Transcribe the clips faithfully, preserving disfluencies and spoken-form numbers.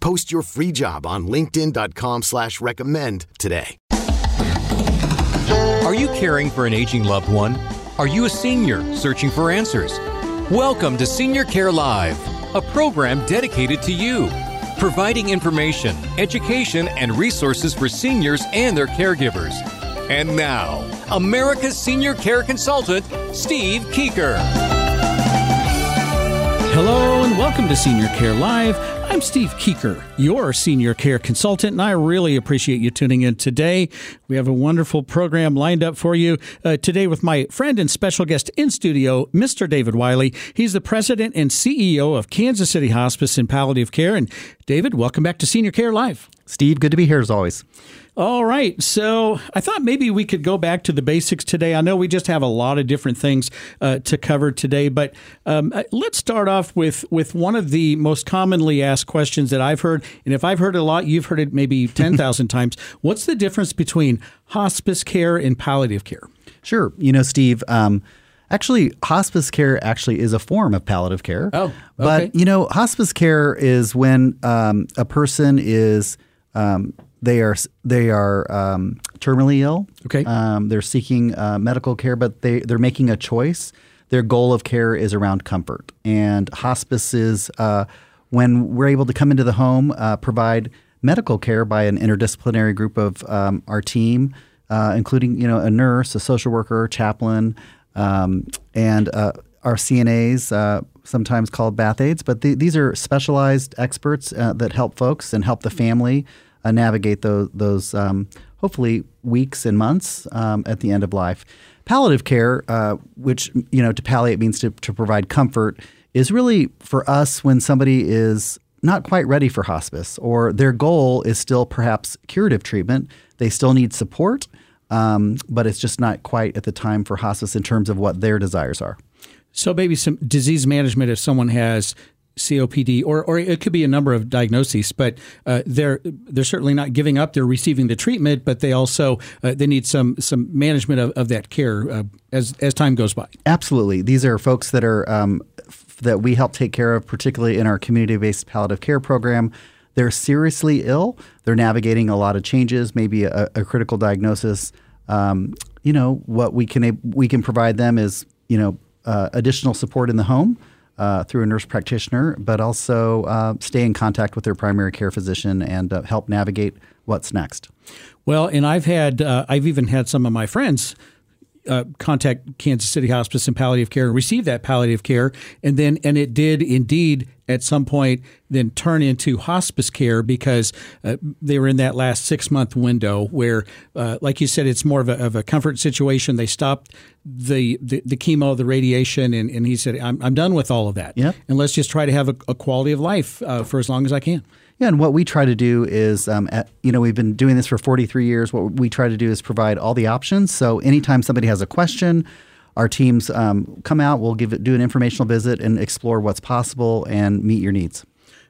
Post your free job on linkedin.com slash recommend today. Are you caring for an aging loved one? Are you a senior searching for answers? Welcome to Senior Care Live, a program dedicated to you, providing information, education, and resources for seniors and their caregivers. And now, America's senior care consultant, Steve Kieker. Hello and welcome to Senior Care Live. I'm Steve Kieker, your senior care consultant, and I really appreciate you tuning in today. We have a wonderful program lined up for you uh, today with my friend and special guest in studio, Mister David Wiley. He's the president and C E O of Kansas City Hospice and Palliative Care. And David, welcome back to Senior Care Live. Steve, good to be here as always. All right. So I thought maybe we could go back to the basics today. I know we just have a lot of different things uh, to cover today, but um, let's start off with, with one of the most commonly asked questions that I've heard. And if I've heard it a lot, you've heard it maybe ten thousand times. What's the difference between hospice care and palliative care? Sure. You know, Steve, um, actually, hospice care actually is a form of palliative care. Oh, okay. But, you know, hospice care is when um, a person is... Um, They are they are um, terminally ill. Okay, um, they're seeking uh, medical care, but they they're making a choice. Their goal of care is around comfort, and hospice is uh, when we're able to come into the home, uh, provide medical care by an interdisciplinary group of um, our team, uh, including you know a nurse, a social worker, chaplain, um, and uh, our C N As. Uh, sometimes called bath aides, but the, these are specialized experts uh, that help folks and help the family uh, navigate those, those um, hopefully weeks and months um, at the end of life. Palliative care, uh, which, you know, to palliate means to, to provide comfort, is really for us when somebody is not quite ready for hospice or their goal is still perhaps curative treatment. They still need support, um, but it's just not quite at the time for hospice in terms of what their desires are. So maybe some disease management if someone has C O P D, or or it could be a number of diagnoses, but uh, they're they're certainly not giving up. They're receiving the treatment, but they also uh, they need some some management of, of that care uh, as as time goes by. Absolutely. These are folks that are um, f- that we help take care of, particularly in our community-based palliative care program. They're seriously ill. They're navigating a lot of changes, maybe a, a critical diagnosis. Um, you know, what we can we can provide them is, you know, Uh, additional support in the home uh, through a nurse practitioner, but also uh, stay in contact with their primary care physician and uh, help navigate what's next. Well, and I've had, uh, I've even had some of my friends uh, contact Kansas City Hospice and Palliative Care and receive that palliative care. And then, and it did indeed at some point then turn into hospice care because uh, they were in that last six-month window where, uh, like you said, it's more of a, of a comfort situation. They stopped the, the, the chemo, the radiation, and, and he said, I'm, I'm done with all of that. Yep. And let's just try to have a, a quality of life uh, for as long as I can. Yeah, and what we try to do is, um, at, you know, we've been doing this for forty-three years. What we try to do is provide all the options. So anytime somebody has a question, our teams um, come out, we'll give it, do an informational visit and explore what's possible and meet your needs.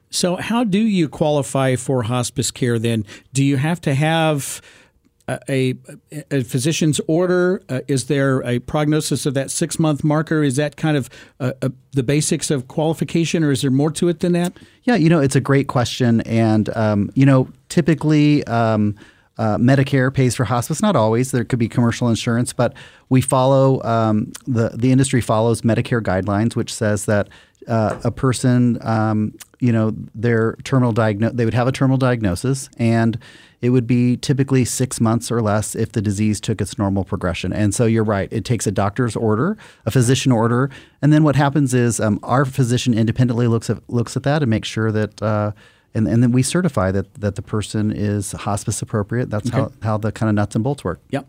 So how do you qualify for hospice care then? Do you have to have a, a, a physician's order? Uh, is there a prognosis of that six-month marker? Is that kind of uh, a, the basics of qualification, or is there more to it than that? Yeah, you know, it's a great question. And, um, you know, typically um, – Uh, Medicare pays for hospice, not always. There could be commercial insurance, but we follow um, the the industry follows Medicare guidelines, which says that uh, a person, um, you know, their terminal diagno- they would have a terminal diagnosis, and it would be typically six months or less if the disease took its normal progression. And so you're right; it takes a doctor's order, a physician order, and then what happens is um, our physician independently looks at looks at that and makes sure that. Uh, And and then we certify that that the person is hospice appropriate. That's okay. how, how the kind of nuts and bolts work. Yep.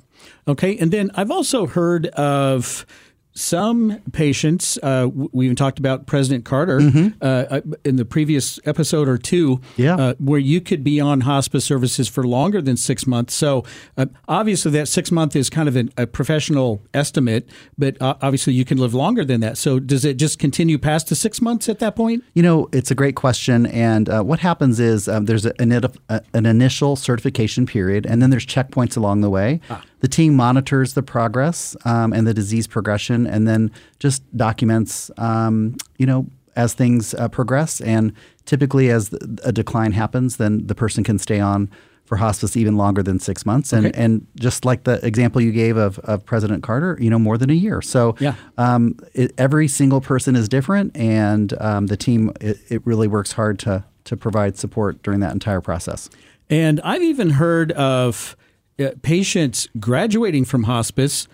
Okay. And then I've also heard of some patients, uh, we even talked about President Carter mm-hmm. uh, in the previous episode or two, yeah. uh, where you could be on hospice services for longer than six months. So uh, obviously that six month is kind of an, a professional estimate, but uh, obviously you can live longer than that. So does it just continue past the six months at that point? You know, it's a great question. And uh, what happens is um, there's a, an, a, an initial certification period, and then there's checkpoints along the way. Ah. The team monitors the progress um, and the disease progression, and then just documents, um, you know, as things uh, progress. And typically, as a decline happens, then the person can stay on for hospice even longer than six months. And okay. and just like the example you gave of, of President Carter, you know, more than a year. So yeah. um, it, every single person is different, and um, the team it, it really works hard to to provide support during that entire process. And I've even heard of. Uh, patients graduating from hospice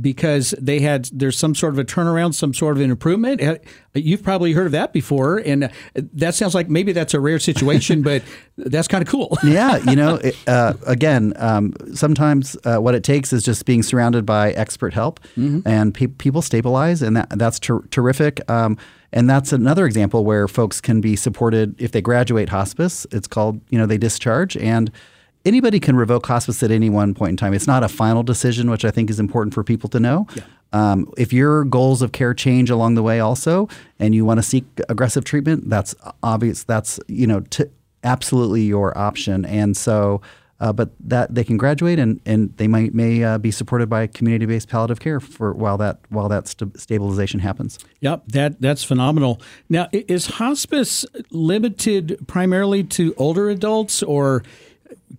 because they had there's some sort of a turnaround, some sort of an improvement. You've probably heard of that before, and that sounds like maybe that's a rare situation, but that's kind of cool. Yeah, you know, it, uh, again, um, sometimes uh, what it takes is just being surrounded by expert help, mm-hmm. and pe- people stabilize, and that, that's ter- terrific. Um, And that's another example where folks can be supported if they graduate hospice. It's called, you know, they discharge, and anybody can revoke hospice at any one point in time. It's not a final decision, which I think is important for people to know. Yeah. Um, if your goals of care change along the way also, and you want to seek aggressive treatment, that's obvious. That's, you know, t- absolutely your option. And so, uh, but that they can graduate, and, and they might may uh, be supported by community-based palliative care for while that while that st- stabilization happens. Yep, that that's phenomenal. Now, is hospice limited primarily to older adults, or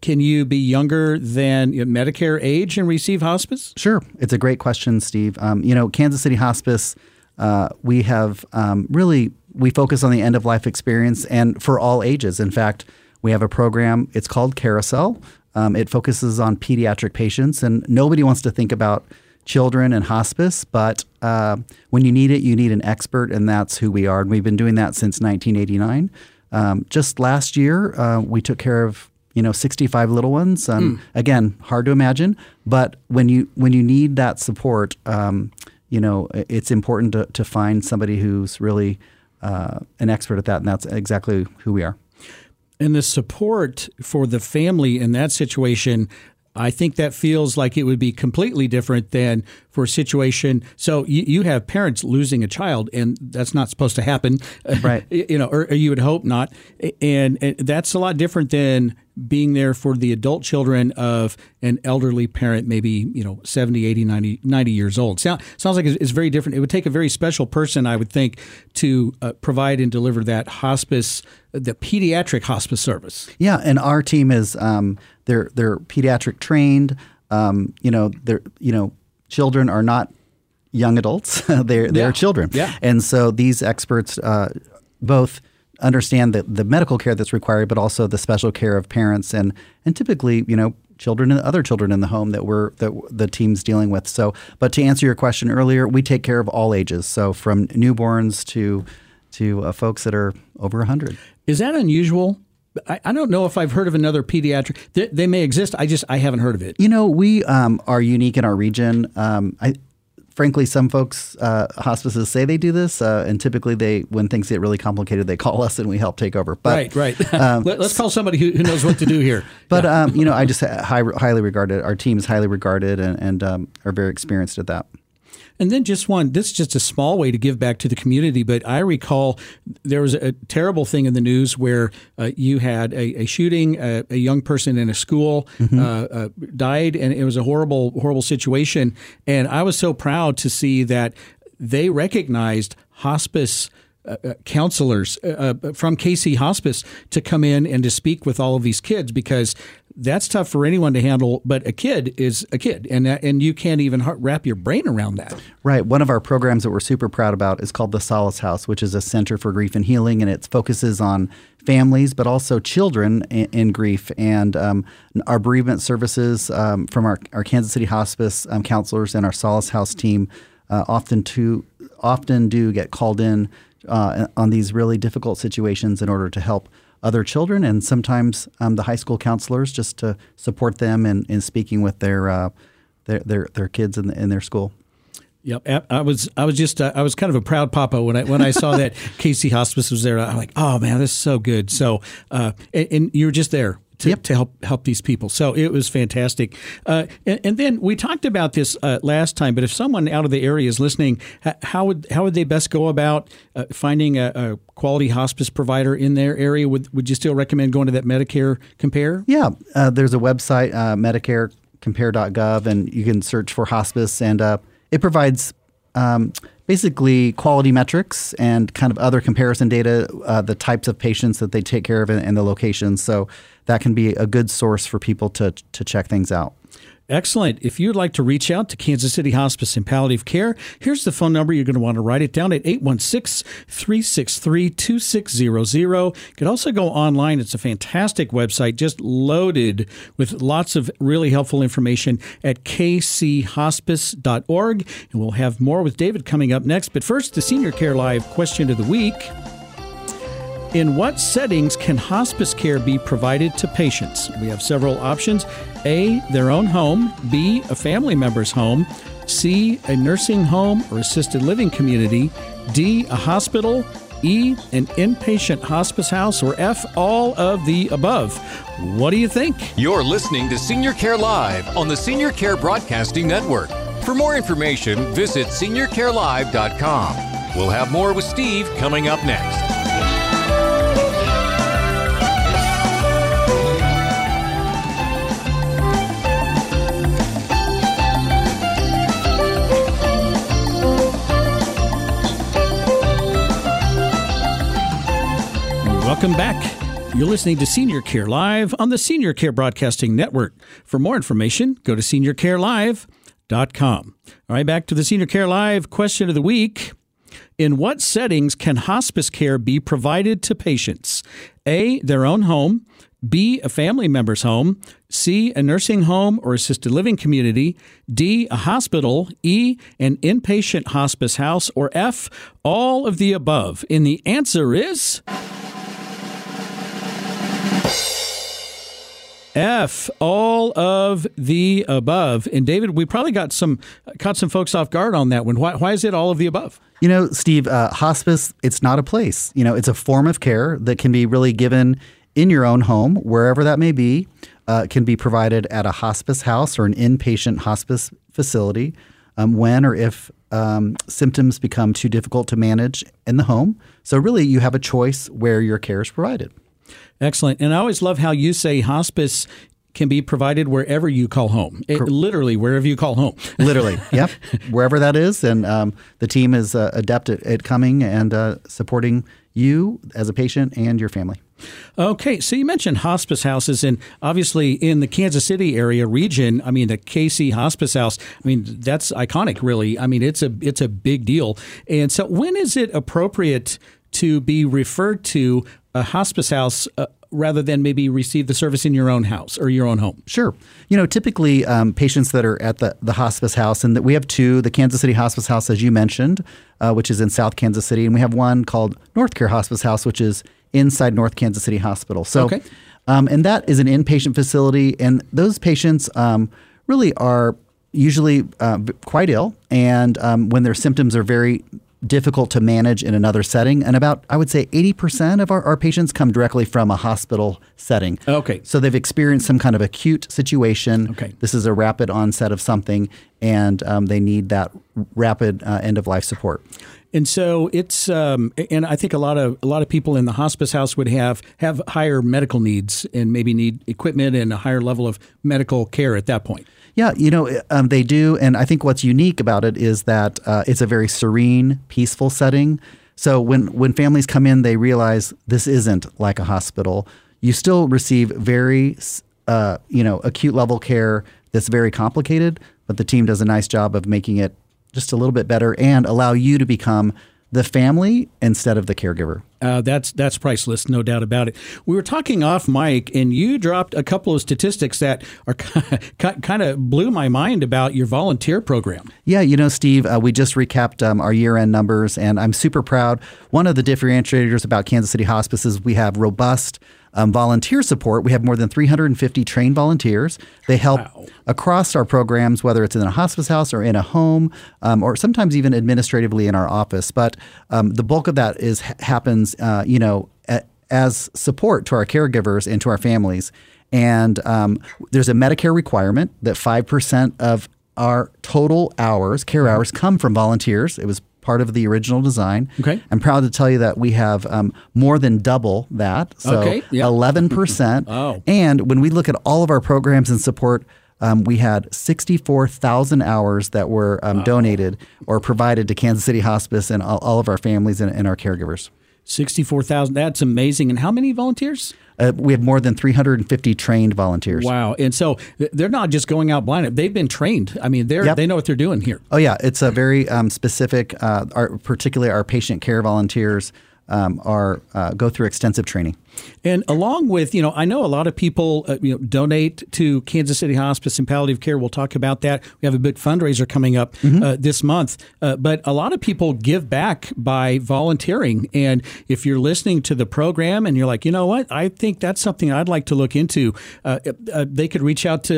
can you be younger than Medicare age and receive hospice? Sure. It's a great question, Steve. Um, you know, Kansas City Hospice, uh, we have um, really, we focus on the end of life experience and for all ages. In fact, we have a program, it's called Carousel. Um, it focuses on pediatric patients, and nobody wants to think about children and hospice, but uh, when you need it, you need an expert, and that's who we are. And we've been doing that since nineteen eighty-nine. Um, just last year, uh, we took care of You know, sixty-five little ones. Um, mm. Again, hard to imagine, but when you when you need that support, um, you know, it's important to, to find somebody who's really uh, an expert at that, and that's exactly who we are. And the support for the family in that situation, I think that feels like it would be completely different than for a situation. So you, you have parents losing a child, and that's not supposed to happen, right? you know, or, or you would hope not. And, and that's a lot different than being there for the adult children of an elderly parent, maybe, you know, seventy, eighty, ninety, ninety years old. Sound, sounds like it's very different. It would take a very special person, I would think, to uh, provide and deliver that hospice, the pediatric hospice service. Yeah, and our team is, um, they're they're pediatric trained. Um, you know, they're, you know, children are not young adults. they're they're yeah. children. Yeah. And so these experts uh, both understand the, the medical care that's required, but also the special care of parents and and typically, you know, children and other children in the home that we're that the team's dealing with. So, but to answer your question earlier, we take care of all ages. So from newborns to to uh, folks that are over one hundred. Is that unusual? I, I don't know if I've heard of another pediatric. They, they may exist. I just I haven't heard of it. You know, we um, are unique in our region. Um, I. Frankly, some folks, uh, hospices say they do this, uh, and typically they, when things get really complicated, they call us and we help take over. But, right, right. um, Let, let's call somebody who, who knows what to do here. But, yeah. um, you know, I just high, highly regarded, our team is highly regarded and, and um, are very experienced at that. And then just one, this is just a small way to give back to the community, but I recall there was a terrible thing in the news where uh, you had a, a shooting, a, a young person in a school mm-hmm. uh, uh, died, and it was a horrible, horrible situation. And I was so proud to see that they recognized hospice Uh, uh, counselors uh, uh, from K C Hospice to come in and to speak with all of these kids, because that's tough for anyone to handle, but a kid is a kid, and that, and you can't even wrap your brain around that. Right. One of our programs that we're super proud about is called the Solace House, which is a center for grief and healing, and it focuses on families, but also children in, in grief. And um, our bereavement services um, from our, our Kansas City Hospice um, counselors and our Solace House team uh, often, to, often do get called in uh, on these really difficult situations in order to help other children, and sometimes um, the high school counselors, just to support them in, in speaking with their uh, their, their their kids in, the, in their school. Yep, I was I was just uh, I was kind of a proud papa when I when I saw that K C Hospice was there. I'm like, oh man, this is so good. So uh, and, and you were just there to, yep. to help help these people. So it was fantastic. Uh, and, and then we talked about this uh, last time. But if someone out of the area is listening, how would how would they best go about uh, finding a, a quality hospice provider in their area? Would would you still recommend going to that Medicare Compare? Yeah, uh, there's a website, uh, Medicare Compare dot gov, and you can search for hospice, and uh, it provides um, basically quality metrics and kind of other comparison data, uh, the types of patients that they take care of, and, and the locations. So that can be a good source for people to to check things out. Excellent. If you'd like to reach out to Kansas City Hospice and Palliative Care, here's the phone number. You're going to want to write it down at eight one six, three six three, two six zero zero. You can also go online. It's a fantastic website, just loaded with lots of really helpful information at k c hospice dot org. And we'll have more with David coming up next. But first, the Senior Care Live question of the week. In what settings can hospice care be provided to patients? We have several options. A, their own home. B, a family member's home. C, a nursing home or assisted living community. D, a hospital. E, an inpatient hospice house. Or F, all of the above. What do you think? You're listening to Senior Care Live on the Senior Care Broadcasting Network. For more information, visit senior care live dot com. We'll have more with Steve coming up next. Welcome back. You're listening to Senior Care Live on the Senior Care Broadcasting Network. For more information, go to senior care live dot com. All right, back to the Senior Care Live question of the week. In what settings can hospice care be provided to patients? A, their own home. B, a family member's home. C, a nursing home or assisted living community. D, a hospital. E, an inpatient hospice house. Or F, all of the above. And the answer is F, all of the above. And David, we probably got some caught some folks off guard on that one. Why, why is it all of the above? You know, Steve, uh, hospice, it's not a place. You know, it's a form of care that can be really given in your own home, wherever that may be. Uh, can be provided at a hospice house or an inpatient hospice facility um, when or if um, symptoms become too difficult to manage in the home. So really, you have a choice where your care is provided. Excellent. And I always love how you say hospice can be provided wherever you call home. It, literally, wherever you call home. Literally, yep. Wherever that is. And um, the team is uh, adept at, at coming and uh, supporting you as a patient and your family. Okay, so you mentioned hospice houses, and obviously in the Kansas City area region, I mean, the K C Hospice House, I mean, that's iconic, really. I mean, it's a it's a big deal. And so when is it appropriate to be referred to a hospice house uh, rather than maybe receive the service in your own house or your own home? Sure. You know, typically um, patients that are at the, the hospice house, and that we have two, the Kansas City Hospice House, as you mentioned, uh, which is in South Kansas City, and we have one called NorthCare Hospice House, which is inside North Kansas City Hospital. So, okay. um, and that is an inpatient facility, and those patients um, really are usually uh, quite ill, and um, when their symptoms are very difficult to manage in another setting. And about, I would say, eighty percent of our, our patients come directly from a hospital setting. Okay. So they've experienced some kind of acute situation. Okay. This is a rapid onset of something, and um, they need that rapid uh, end-of-life support. And so it's, um, and I think a lot of a lot of people in the hospice house would have have higher medical needs and maybe need equipment and a higher level of medical care at that point. Yeah, you know, um, they do. And I think what's unique about it is that uh, it's a very serene, peaceful setting. So when, when families come in, they realize this isn't like a hospital. You still receive very uh, you know, acute level care that's very complicated, but the team does a nice job of making it just a little bit better and allow you to become the family instead of the caregiver. Uh, that's that's priceless, no doubt about it. We were talking off mic, and you dropped a couple of statistics that are kind of blew my mind about your volunteer program. Yeah, you know, Steve, uh, we just recapped um, our year-end numbers, and I'm super proud. One of the differentiators about Kansas City Hospice is we have robust um, volunteer support. We have more than three hundred fifty trained volunteers. They help wow. across our programs, whether it's in a hospice house or in a home, um, or sometimes even administratively in our office. But um, the bulk of that is happens Uh, you know, a, as support to our caregivers and to our families. And um, there's a Medicare requirement that five percent of our total hours, care hours, come from volunteers. It was part of the original design. Okay. I'm proud to tell you that we have um, more than double that, so okay. yep. eleven percent. Oh. And when we look at all of our programs and support, Um, we had sixty-four thousand hours that were um, wow. donated or provided to Kansas City Hospice and all, all of our families and, and our caregivers. sixty-four thousand. That's amazing. And how many volunteers? Uh, we have more than three hundred fifty trained volunteers. Wow. And so they're not just going out blind. They've been trained. I mean, they're, yep. they know what they're doing here. Oh, yeah. It's a very um, specific, uh, our, particularly our patient care volunteers Um, are uh, go through extensive training. And along with, you know, I know a lot of people uh, you know, donate to Kansas City Hospice and Palliative Care. We'll talk about that. We have a big fundraiser coming up mm-hmm. uh, this month. Uh, but a lot of people give back by volunteering. And if you're listening to the program and you're like, you know what, I think that's something I'd like to look into, uh, uh, they could reach out to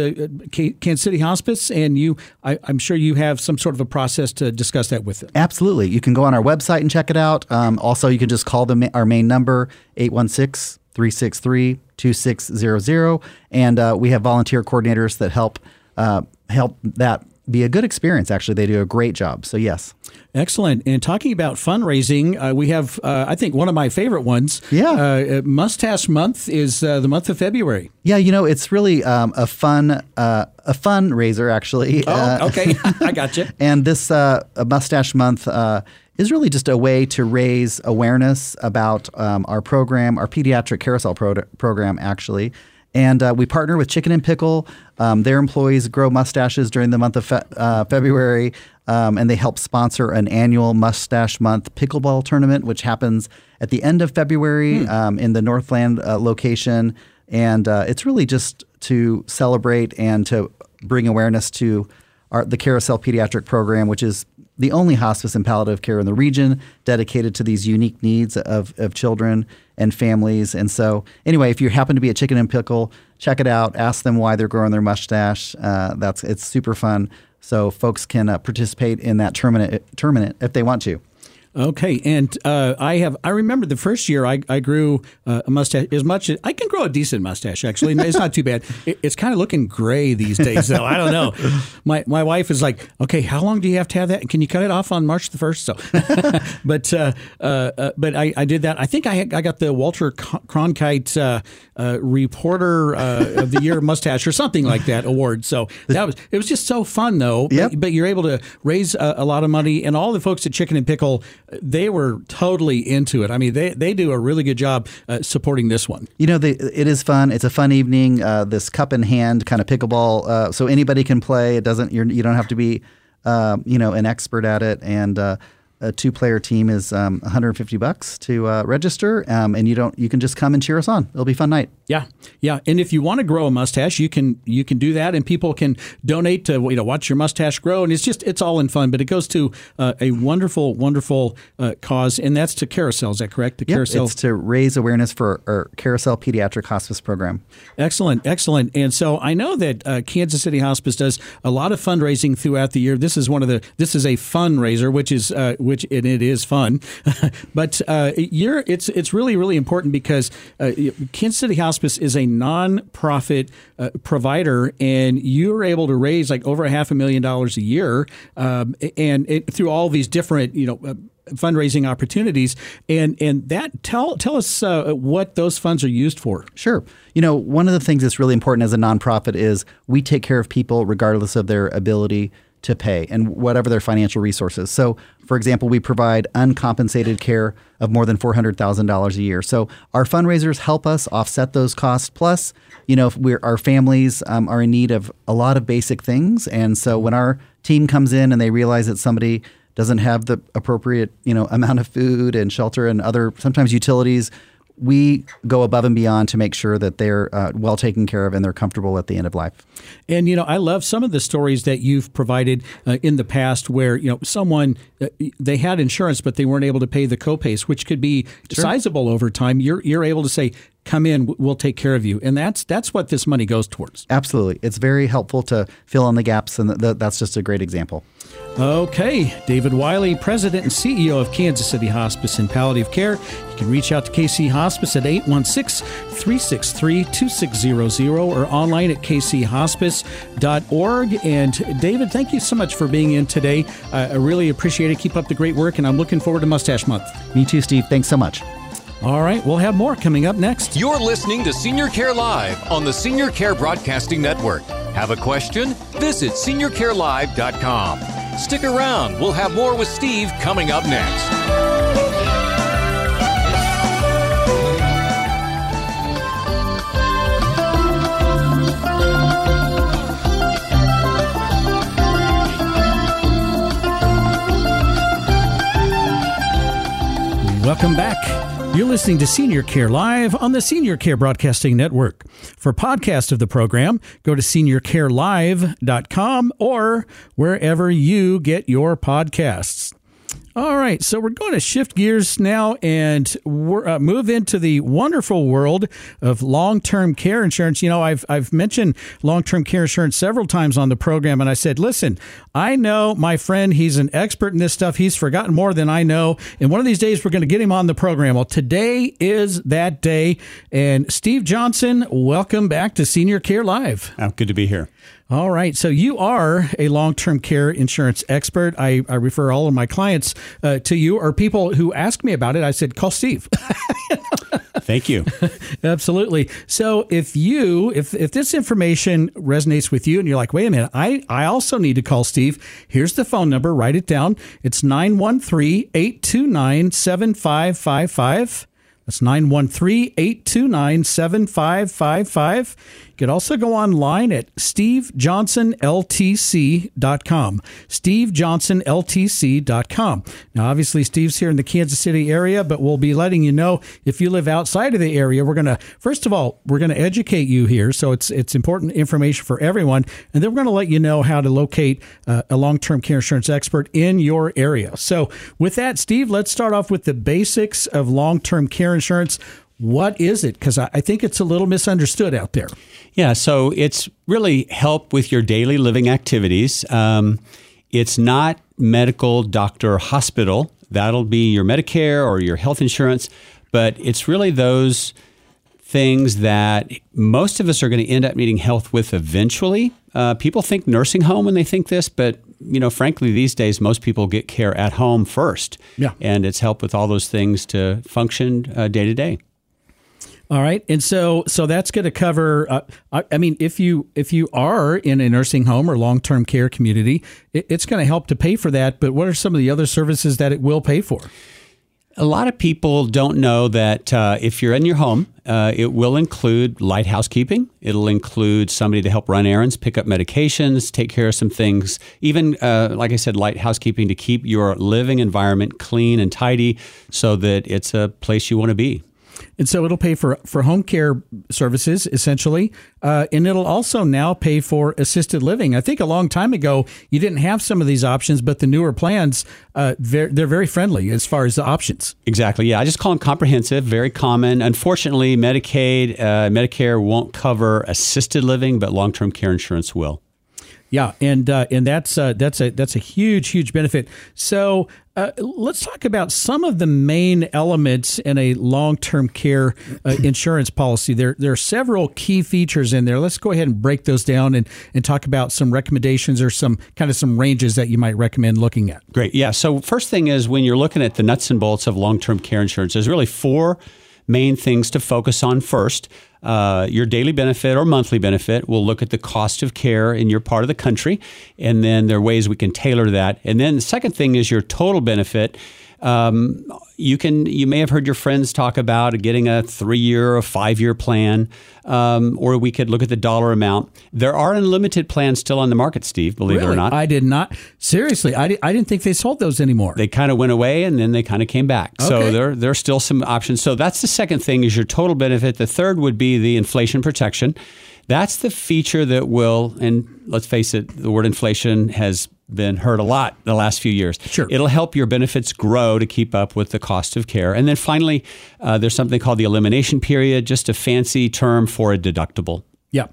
K- Kansas City Hospice, and you, I, I'm sure you have some sort of a process to discuss that with them. Absolutely. You can go on our website and check it out. Um, also, you can just Just call the, our main number, eight one six, three six three, two six zero zero. And uh, we have volunteer coordinators that help uh, help that be a good experience. Actually, they do a great job. So, yes. Excellent. And talking about fundraising, uh, we have, uh, I think, one of my favorite ones. Yeah. Uh, Mustache Month is uh, the month of February. Yeah, you know, it's really um, a fun uh, a fundraiser, actually. Oh, uh, okay. I gotcha. And this uh, Mustache Month uh, is really just a way to raise awareness about um, our program, our pediatric carousel pro- program, actually. And uh, we partner with Chicken and Pickle. Um, their employees grow mustaches during the month of fe- uh, February, um, and they help sponsor an annual Mustache Month pickleball tournament, which happens at the end of February hmm. um, in the Northland uh, location. And uh, it's really just to celebrate and to bring awareness to our, the Carousel Pediatric Program, which is the only hospice and palliative care in the region dedicated to these unique needs of, of children and families. And so anyway, if you happen to be at Chicken and Pickle, check it out. Ask them why they're growing their mustache. Uh, that's it's super fun. So folks can uh, participate in that tournament, tournament if they want to. Okay, and uh, I have I remember the first year I, I grew uh, a mustache as much as I can grow a decent mustache. Actually, it's not too bad. It, it's kind of looking gray these days, though. I don't know. My my wife is like, okay, how long do you have to have that? Can you cut it off on March the first? So, but uh, uh, but I, I did that. I think I had, I got the Walter Cronkite uh, uh, Reporter uh, of the Year mustache or something like that award. So that was it was just so fun though. Yep. But, but you're able to raise a, a lot of money, and all the folks at Chicken and Pickle, they were totally into it. I mean, they, they do a really good job uh, supporting this one. You know, they, it is fun. It's a fun evening. Uh, this cup in hand kind of pickleball, uh, so anybody can play. It doesn't. You're, you don't have to be, uh, you know, an expert at it. And uh, a two player team is um, one hundred fifty bucks to uh, register, um, and you don't. You can just come and cheer us on. It'll be a fun night. Yeah, yeah. And if you want to grow a mustache, you can you can do that, and people can donate to you know watch your mustache grow, and it's just it's all in fun. But it goes to uh, a wonderful, wonderful uh, cause, and that's to Carousel. Is that correct? The yep, Carousel. It's to raise awareness for our Carousel Pediatric Hospice Program. Excellent, excellent. And so I know that uh, Kansas City Hospice does a lot of fundraising throughout the year. This is one of the this is a fundraiser, which is uh, which and it is fun, but uh, you're it's it's really really important because uh, Kansas City Hospice is a nonprofit uh, provider, and you're able to raise like over a half a million dollars a year, um, and it, through all these different, you know, uh, fundraising opportunities. And and that tell tell us uh, what those funds are used for. Sure. You know, one of the things that's really important as a nonprofit is we take care of people regardless of their ability to pay and whatever their financial resources. So, for example, we provide uncompensated care of more than four hundred thousand dollars a year. So our fundraisers help us offset those costs. Plus, you know, we're, our families um, are in need of a lot of basic things. And so when our team comes in and they realize that somebody doesn't have the appropriate, you know, amount of food and shelter and other sometimes utilities, we go above and beyond to make sure that they're uh, well taken care of and they're comfortable at the end of life. And, you know, I love some of the stories that you've provided uh, in the past where, you know, someone, uh, they had insurance, but they weren't able to pay the copays, which could be sure. sizable over time. You're you're able to say, come in, we'll take care of you. And that's that's what this money goes towards. Absolutely. It's very helpful to fill in the gaps, and th- th- that's just a great example. Okay. David Wiley, President and C E O of Kansas City Hospice and Palliative Care. You can reach out to K C Hospice at eight one six, three six three, two six zero zero or online at k c hospice dot org. And David, thank you so much for being in today. I really appreciate it. Keep up the great work, and I'm looking forward to Mustache Month. Me too, Steve. Thanks so much. All right, we'll have more coming up next. You're listening to Senior Care Live on the Senior Care Broadcasting Network. Have a question? Visit senior care live dot com. Stick around. We'll have more with Steve coming up next. Welcome back. You're listening to Senior Care Live on the Senior Care Broadcasting Network. For podcasts of the program, go to senior care live dot com or wherever you get your podcasts. All right, so we're going to shift gears now and we're, uh, move into the wonderful world of long-term care insurance. You know, I've I've mentioned long-term care insurance several times on the program, and I said, listen, I know my friend, he's an expert in this stuff. He's forgotten more than I know, and one of these days we're going to get him on the program. Well, today is that day, and Steve Johnson, welcome back to Senior Care Live. Oh, good to be here. All right. So you are a long-term care insurance expert. I, I refer all of my clients uh, to you, or people who ask me about it. I said, call Steve. Thank you. Absolutely. So if you, if, if this information resonates with you and you're like, wait a minute, I, I also need to call Steve. Here's the phone number. Write it down. It's nine one three, eight two nine, seven five five five. That's nine one three, eight two nine, seven five five five. You can also go online at steve johnson l t c dot com. steve johnson l t c dot com. Now, obviously, Steve's here in the Kansas City area, but we'll be letting you know if you live outside of the area. We're going to, first of all, we're going to educate you here. So it's it's important information for everyone. And then we're going to let you know how to locate uh, a long-term care insurance expert in your area. So with that, Steve, let's start off with the basics of long-term care insurance. What is it? Because I think it's a little misunderstood out there. Yeah, so it's really help with your daily living activities. Um, it's not medical, doctor, hospital. That'll be your Medicare or your health insurance. But it's really those things that most of us are going to end up needing health with eventually. Uh, people think nursing home when they think this, but you know, frankly, these days, most people get care at home first. Yeah. And it's help with all those things to function uh, day to day. All right. And so so that's going to cover, uh, I, I mean, if you if you are in a nursing home or long-term care community, it, it's going to help to pay for that. But what are some of the other services that it will pay for? A lot of people don't know that uh, if you're in your home, uh, it will include light housekeeping. It'll include somebody to help run errands, pick up medications, take care of some things. Even, uh, like I said, light housekeeping to keep your living environment clean and tidy so that it's a place you want to be. And so it'll pay for, for home care services, essentially, uh, and it'll also now pay for assisted living. I think a long time ago, you didn't have some of these options, but the newer plans, uh, they're, they're very friendly as far as the options. Exactly. Yeah, I just call them comprehensive, very common. Unfortunately, Medicaid, uh, Medicare won't cover assisted living, but long-term care insurance will. Yeah, and uh, and that's uh, that's a that's a huge huge benefit. So uh, let's talk about some of the main elements in a long-term care uh, insurance policy. There there are several key features in there. Let's go ahead and break those down and, and talk about some recommendations or some kind of some ranges that you might recommend looking at. Great. Yeah. So first thing is when you're looking at the nuts and bolts of long-term care insurance, there's really four main things to focus on first. Uh, your daily benefit or monthly benefit. We'll look at the cost of care in your part of the country, and then there are ways we can tailor that. And then the second thing is your total benefit. Um, you can, you may have heard your friends talk about getting a three-year or five-year plan, um, or we could look at the dollar amount. There are unlimited plans still on the market, Steve, believe really? it or not. I did not. Seriously, I, di- I didn't think they sold those anymore. They kind of went away, and then they kind of came back. Okay. So there, there are still some options. So that's the second thing is your total benefit. The third would be the inflation protection. That's the feature that will, and let's face it, the word inflation has been heard a lot the last few years. Sure. It'll help your benefits grow to keep up with the cost of care. And then finally, uh, there's something called the elimination period, just a fancy term for a deductible. Yeah.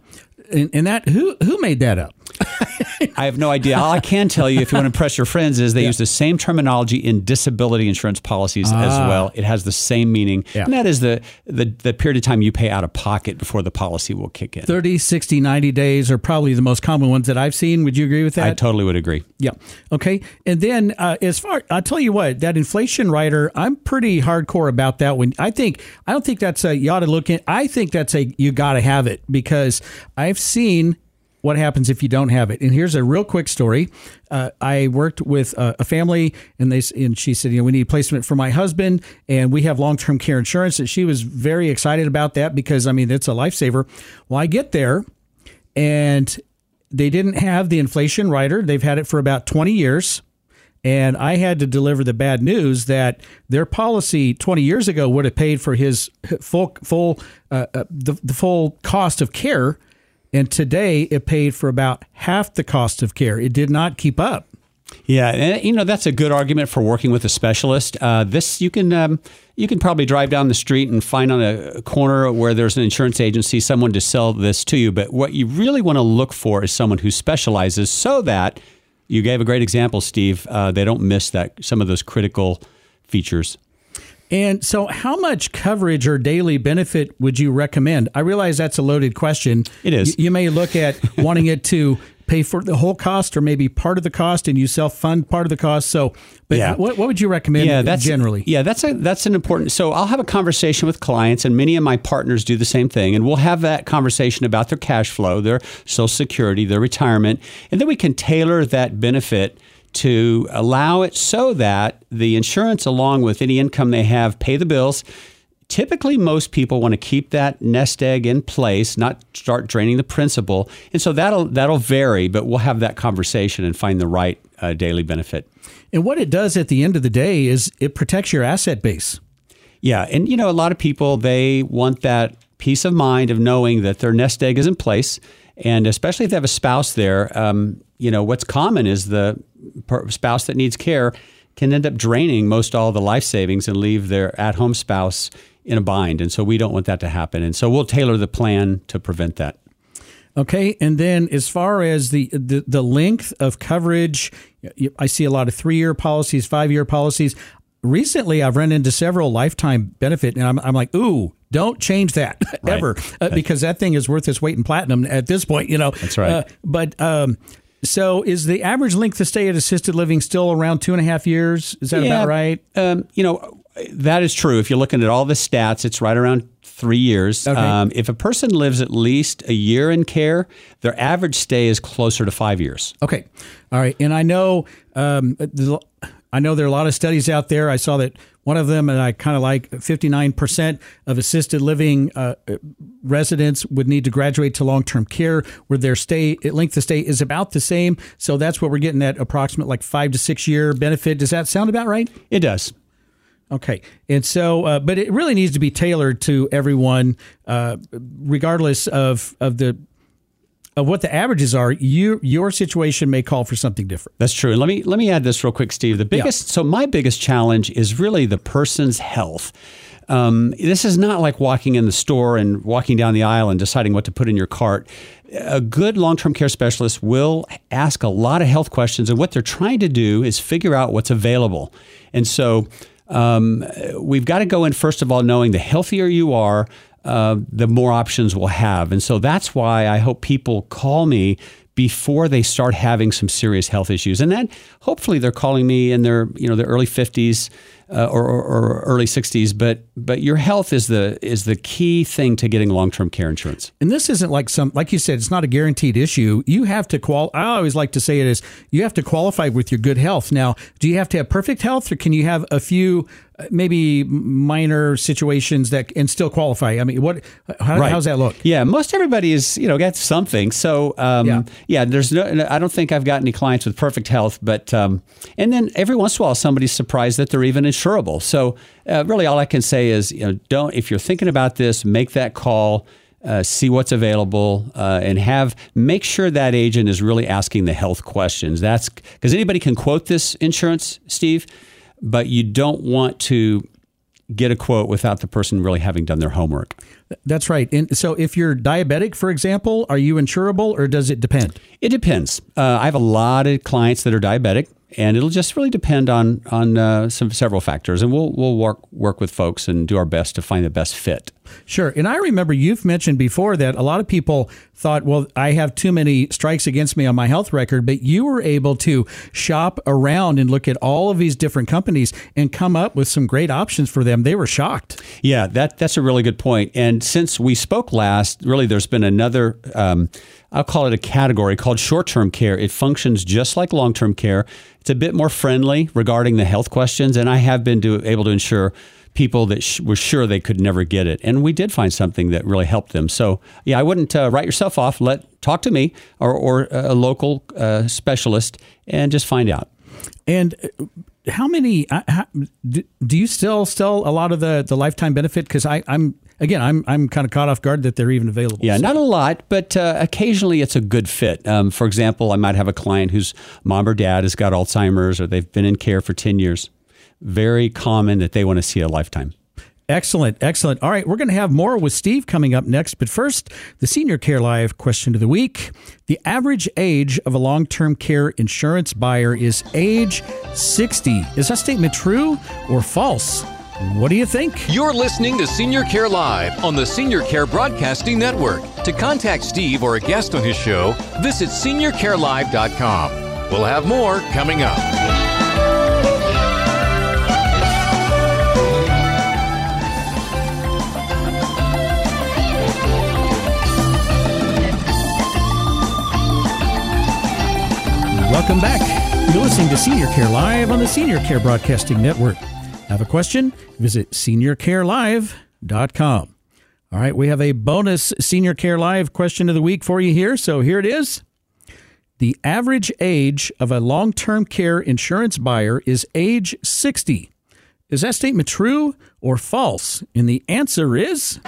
And, and that who who made that up? I have no idea. All I can tell you, if you want to impress your friends, is they yeah. use the same terminology in disability insurance policies ah. as well. It has the same meaning. Yeah. And that is the, the the period of time you pay out of pocket before the policy will kick in. thirty, sixty, ninety days are probably the most common ones that I've seen. Would you agree with that? I totally would agree. Yeah. Okay. And then uh, as far, I'll tell you what, that inflation rider, I'm pretty hardcore about that one. I think, I don't think that's a, you ought to look in, I think that's a, you got to have it because I've seen what happens if you don't have it. And here's a real quick story. Uh, I worked with a, a family, and they and she said, you know, we need placement for my husband, and we have long-term care insurance. And she was very excited about that because, I mean, it's a lifesaver. Well, I get there, and they didn't have the inflation rider. They've had it for about twenty years. And I had to deliver the bad news that their policy twenty years ago would have paid for his full, full uh, the, the full cost of care. And today, it paid for about half the cost of care. It did not keep up. Yeah, and you know that's a good argument for working with a specialist. Uh, this you can um, you can probably drive down the street and find on a corner where there's an insurance agency someone to sell this to you. But what you really want to look for is someone who specializes, so that you gave a great example, Steve. Uh, they don't miss that some of those critical features. And so how much coverage or daily benefit would you recommend? I realize that's a loaded question. It is. You, you may look at wanting it to pay for the whole cost or maybe part of the cost and you self-fund part of the cost. So but yeah. what, what would you recommend yeah, that's, generally? Yeah, that's a, that's an important. So I'll have a conversation with clients, and many of my partners do the same thing. And we'll have that conversation about their cash flow, their Social Security, their retirement. And then we can tailor that benefit to allow it so that the insurance, along with any income they have, pay the bills. Typically, most people want to keep that nest egg in place, not start draining the principal. And so that'll that'll vary, but we'll have that conversation and find the right uh, daily benefit. And what it does at the end of the day is it protects your asset base. Yeah. And, you know, a lot of people, they want that peace of mind of knowing that their nest egg is in place. And especially if they have a spouse there, um, you know, what's common is the spouse that needs care can end up draining most all the life savings and leave their at-home spouse in a bind. And so we don't want that to happen. And so we'll tailor the plan to prevent that. Okay. And then as far as the, the, the length of coverage, I see a lot of three-year policies, five-year policies. Recently, I've run into several lifetime benefit, and I'm, I'm like, ooh, don't change that right. ever uh, because that thing is worth its weight in platinum at this point, you know. That's right. Uh, but um, so is the average length of stay at assisted living still around two and a half years? Is that yeah, about right? Um, you know, that is true. If you're looking at all the stats, it's right around three years. Okay. Um, if a person lives at least a year in care, their average stay is closer to five years. Okay. All right. And I know um, the, I know there are a lot of studies out there. I saw that one of them, and I kind of like fifty-nine percent of assisted living uh, residents would need to graduate to long-term care where their stay length of stay is about the same. So that's what we're getting at, approximate like five to six year benefit. Does that sound about right? It does. Okay. And so, uh, but it really needs to be tailored to everyone, uh, regardless of, of the Of what the averages are, you, your situation may call for something different. That's true. And let me let me add this real quick, Steve. The biggest, yeah. So my biggest challenge is really the person's health. Um, this is not like walking in the store and walking down the aisle and deciding what to put in your cart. A good long-term care specialist will ask a lot of health questions, and what they're trying to do is figure out what's available. And so um, we've got to go in, first of all, knowing the healthier you are, Uh, the more options we'll have. And so that's why I hope people call me before they start having some serious health issues. And then hopefully they're calling me in their, you know, their early fifties uh, or, or, or early sixties. But but your health is the is the key thing to getting long-term care insurance. And this isn't like some, like you said, it's not a guaranteed issue. You have to qual. I always like to say it is, you have to qualify with your good health. Now, do you have to have perfect health, or can you have a few maybe minor situations that and still qualify? I mean, what, how, right. how's that look? Yeah. Most everybody is, you know, got something. So, um, yeah. yeah, there's no, I don't think I've got any clients with perfect health, but, um, and then every once in a while, somebody's surprised that they're even insurable. So uh, really all I can say is, you know, don't, if you're thinking about this, make that call, uh, see what's available, uh, and have, make sure that agent is really asking the health questions. That's because anybody can quote this insurance, Steve, but you don't want to get a quote without the person really having done their homework. That's right. And so if you're diabetic, for example, are you insurable, or does it depend? It depends. Uh, I have a lot of clients that are diabetic, and it'll just really depend on on uh, some several factors. And we'll we'll work work with folks and do our best to find the best fit. Sure. And I remember you've mentioned before that a lot of people thought, well, I have too many strikes against me on my health record, but you were able to shop around and look at all of these different companies and come up with some great options for them. They were shocked. Yeah, that that's a really good point. And since we spoke last, really, there's been another, um, I'll call it a category called short-term care. It functions just like long-term care. It's a bit more friendly regarding the health questions, and I have been to, able to insure people that sh- were sure they could never get it. And we did find something that really helped them. So yeah, I wouldn't uh, write yourself off. Let talk to me or, or a local uh, specialist and just find out. And how many, how, do you still sell a lot of the, the lifetime benefit? Because I'm, again, I'm I'm kind of caught off guard that they're even available. Yeah, so. Not a lot, but uh, occasionally it's a good fit. Um, for example, I might have a client whose mom or dad has got Alzheimer's, or they've been in care for ten years. Very common that they want to see a lifetime. Excellent. Excellent. All right. We're going to have more with Steve coming up next. But first, the Senior Care Live question of the week. The average age of a long-term care insurance buyer is age sixty. Is that statement true or false? What do you think? You're listening to Senior Care Live on the Senior Care Broadcasting Network. To contact Steve or a guest on his show, visit senior care live dot com. We'll have more coming up. Welcome back. You're listening to Senior Care Live on the Senior Care Broadcasting Network. Have a question? Visit senior care live dot com. All right, we have a bonus Senior Care Live question of the week for you here. So here it is. The average age of a long-term care insurance buyer is age sixty. Is that statement true or false? And the answer is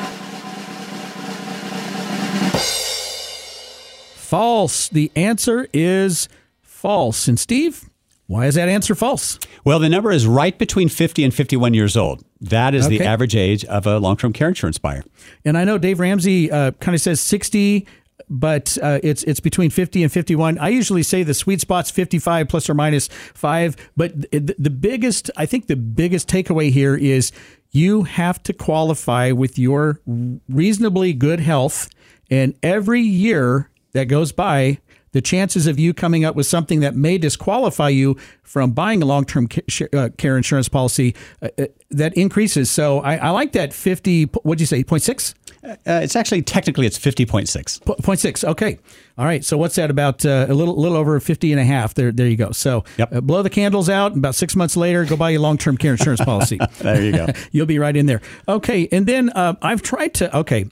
false. The answer is false. And Steve, why is that answer false? Well, the number is right between fifty and fifty-one years old. That is okay. The average age of a long-term care insurance buyer. And I know Dave Ramsey uh, kind of says sixty, but uh, it's it's between fifty and fifty-one. I usually say the sweet spot's fifty-five plus or minus five. But the, the biggest, I think the biggest takeaway here is you have to qualify with your reasonably good health. And every year that goes by, the chances of you coming up with something that may disqualify you from buying a long-term care insurance policy, uh, that increases. So I, I like that fifty, what'd you say, zero point six? Uh, it's actually, technically, it's fifty point six. zero point six, okay. All right, so what's that, about uh, a little little over fifty and a half? There, there you go. So yep. uh, blow the candles out, and about six months later, go buy your long-term care insurance policy. There you go. You'll be right in there. Okay, and then uh, I've tried to, okay,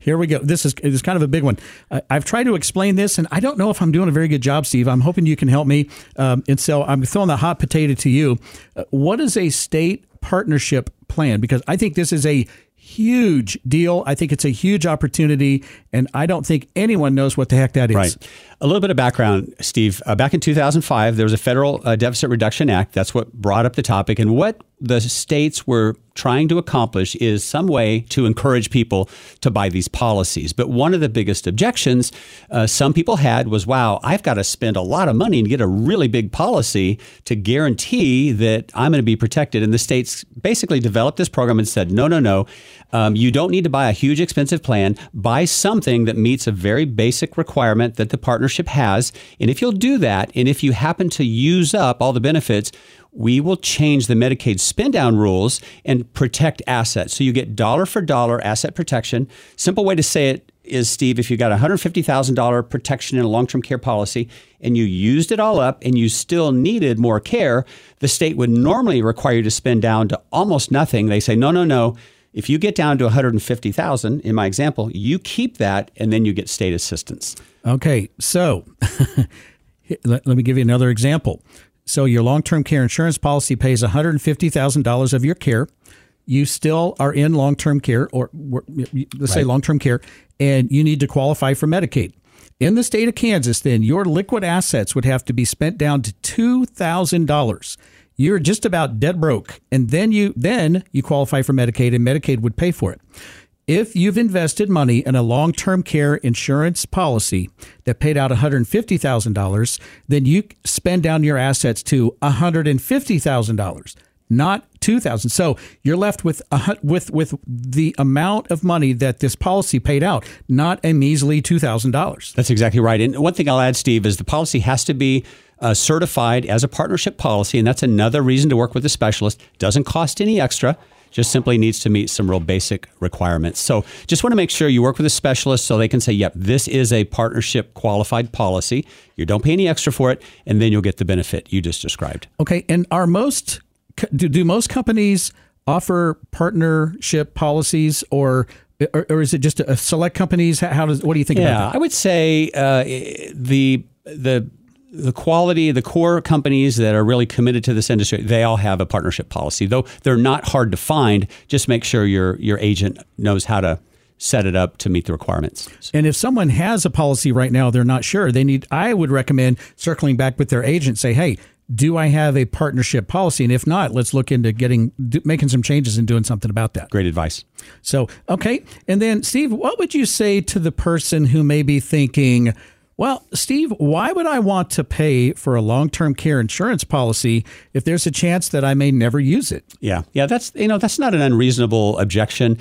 here we go. This is, this is kind of a big one. Uh, I've tried to explain this, and I don't know if I'm doing a very good job, Steve. I'm hoping you can help me. Um, and so I'm throwing the hot potato to you. Uh, what is a state partnership plan? Because I think this is a huge deal. I think it's a huge opportunity, and I don't think anyone knows what the heck that is. Right. A little bit of background, Steve. Uh, back in two thousand five, there was a federal uh, Deficit Reduction Act. That's what brought up the topic. And what the states were trying to accomplish is some way to encourage people to buy these policies. But one of the biggest objections uh, some people had was, wow, I've got to spend a lot of money and get a really big policy to guarantee that I'm going to be protected. And the states basically developed this program and said, no, no, no. Um, you don't need to buy a huge expensive plan. Buy something that meets a very basic requirement that the partner partnership has. And if you'll do that, and if you happen to use up all the benefits, we will change the Medicaid spend down rules and protect assets. So you get dollar for dollar asset protection. Simple way to say it is, Steve, if you got one hundred fifty thousand dollars protection in a long-term care policy and you used it all up and you still needed more care, the state would normally require you to spend down to almost nothing. They say, no, no, no. If you get down to one hundred fifty thousand dollars, in my example, you keep that and then you get state assistance. Okay. So let, let me give you another example. So your long-term care insurance policy pays one hundred fifty thousand dollars of your care. You still are in long-term care, or let's right. say long-term care, and you need to qualify for Medicaid. In the state of Kansas, then, your liquid assets would have to be spent down to two thousand dollars. You're just about dead broke, and then you then you qualify for Medicaid, and Medicaid would pay for it. If you've invested money in a long-term care insurance policy that paid out one hundred fifty thousand dollars, then you spend down your assets to one hundred fifty thousand dollars, not two thousand dollars. So you're left with a, with with the amount of money that this policy paid out, not a measly two thousand dollars. That's exactly right. And one thing I'll add, Steve, is the policy has to be Uh, certified as a partnership policy, and that's another reason to work with a specialist. Doesn't cost any extra, just simply needs to meet some real basic requirements. So just want to make sure you work with a specialist so they can say, yep, this is a partnership qualified policy. You don't pay any extra for it, and then you'll get the benefit you just described. Okay, and are most do, do most companies offer partnership policies, or or, or is it just a, a select companies? How does what do you think yeah, about that? I would say uh, the the The quality, the core companies that are really committed to this industry, they all have a partnership policy, though they're not hard to find. Just make sure your your agent knows how to set it up to meet the requirements. And if someone has a policy right now, they're not sure. They need. I would recommend circling back with their agent, say, hey, do I have a partnership policy? And if not, let's look into getting making some changes and doing something about that. Great advice. So, okay. And then, Steve, what would you say to the person who may be thinking, well, Steve, why would I want to pay for a long-term care insurance policy if there's a chance that I may never use it? Yeah, yeah, that's you know that's not an unreasonable objection.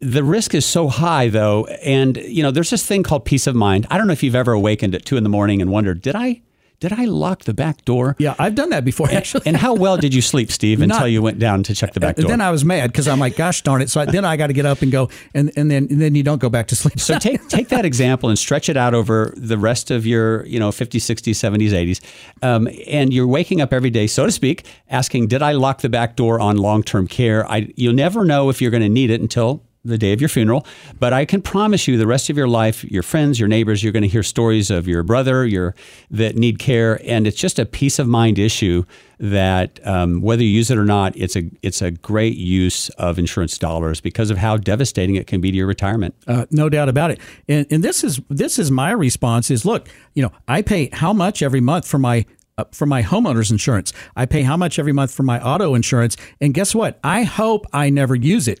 The risk is so high, though, and you know there's this thing called peace of mind. I don't know if you've ever awakened at two in the morning and wondered, did I did I lock the back door? Yeah, I've done that before, actually. And, and how well did you sleep, Steve, until not, you went down to check the back door? Then I was mad because I'm like, gosh darn it! So I, then I got to get up and go, and and then and then you don't go back to sleep. So take take that example and stretch it out over the rest of your you know fifties, sixties, seventies, eighties, um, and you're waking up every day, so to speak, asking, did I lock the back door on long-term care? I you'll never know if you're going to need it until the day of your funeral. But I can promise you the rest of your life, your friends, your neighbors, you're going to hear stories of your brother your that need care. And it's just a peace of mind issue that um, whether you use it or not, it's a it's a great use of insurance dollars because of how devastating it can be to your retirement. Uh, no doubt about it. And, and this is this is my response is, look, you know, I pay how much every month for my Uh, for my homeowner's insurance. I pay how much every month for my auto insurance. And guess what? I hope I never use it.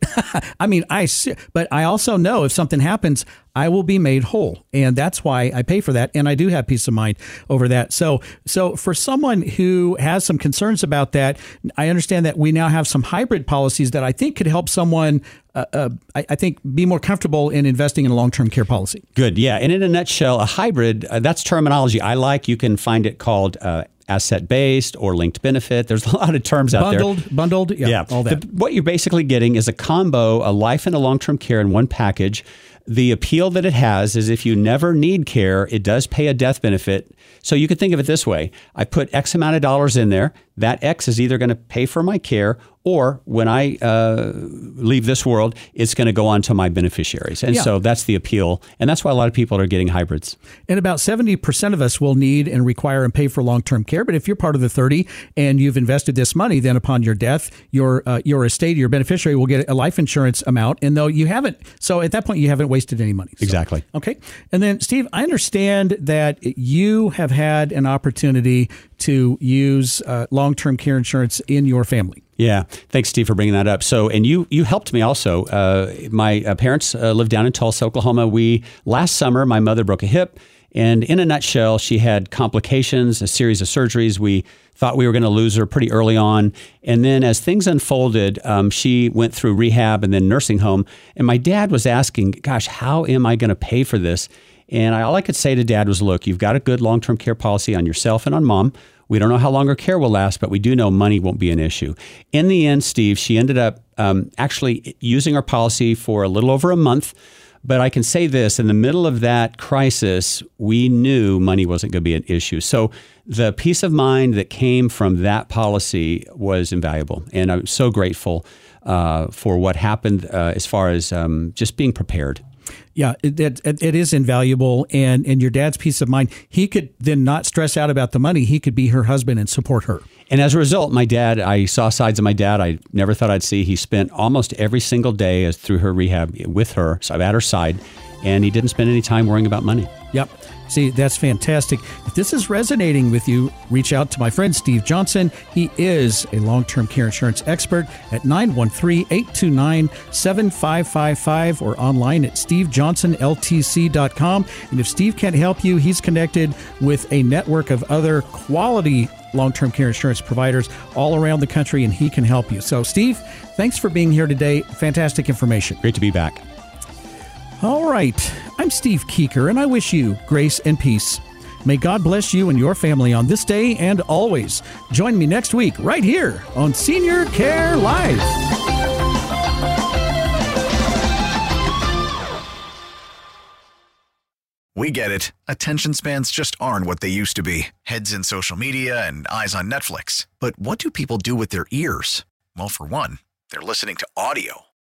I mean, I, but I also know if something happens, I will be made whole. And that's why I pay for that. And I do have peace of mind over that. So, so for someone who has some concerns about that, I understand that we now have some hybrid policies that I think could help someone Uh, uh, I, I think, be more comfortable in investing in a long-term care policy. Good, yeah. And in a nutshell, a hybrid, uh, that's terminology I like. You can find it called uh, asset-based or linked benefit. There's a lot of terms out bundled, there. Bundled, bundled, yeah, yeah, all that. The, what you're basically getting is a combo, a life and a long-term care in one package. The appeal that it has is if you never need care, it does pay a death benefit. So you could think of it this way. I put X amount of dollars in there. That X is either going to pay for my care or when I uh, leave this world, it's going to go on to my beneficiaries. And yeah. so that's the appeal. And that's why a lot of people are getting hybrids. And about seventy percent of us will need and require and pay for long-term care. But if you're part of the thirty and you've invested this money, then upon your death, your uh, your estate, your beneficiary will get a life insurance amount. And though you haven't, so at that point, you haven't wasted any money. So. Exactly. Okay. And then, Steve, I understand that you have had an opportunity to use uh, long-term care insurance in your family. Yeah. Thanks, Steve, for bringing that up. So, and you you helped me also. Uh, my uh, parents uh, lived down in Tulsa, Oklahoma. We, last summer, my mother broke a hip. And in a nutshell, she had complications, a series of surgeries. We thought we were going to lose her pretty early on. And then as things unfolded, um, she went through rehab and then nursing home. And my dad was asking, gosh, how am I going to pay for this? And I, all I could say to Dad was, look, you've got a good long-term care policy on yourself and on Mom. We don't know how long her care will last, but we do know money won't be an issue. In the end, Steve, she ended up um, actually using our policy for a little over a month. But I can say this, in the middle of that crisis, we knew money wasn't going to be an issue. So the peace of mind that came from that policy was invaluable. And I'm so grateful uh, for what happened uh, as far as um, just being prepared. Yeah, it, it, it is invaluable. And, and your dad's peace of mind, he could then not stress out about the money. He could be her husband and support her. And as a result, my dad, I saw sides of my dad I never thought I'd see. He spent almost every single day as through her rehab with her, so at her side, and he didn't spend any time worrying about money. Yep. See, that's fantastic. If this is resonating with you, reach out to my friend Steve Johnson. He is a long-term care insurance expert at nine one three, eight two nine, seven five five five or online at steve johnson l t c dot com. And if Steve can't help you, he's connected with a network of other quality long-term care insurance providers all around the country, and he can help you. So, Steve, thanks for being here today. Fantastic information. Great to be back. All right. I'm Steve Kieker, and I wish you grace and peace. May God bless you and your family on this day and always. Join me next week right here on Senior Care Live. We get it. Attention spans just aren't what they used to be. Heads in social media and eyes on Netflix. But what do people do with their ears? Well, for one, they're listening to audio.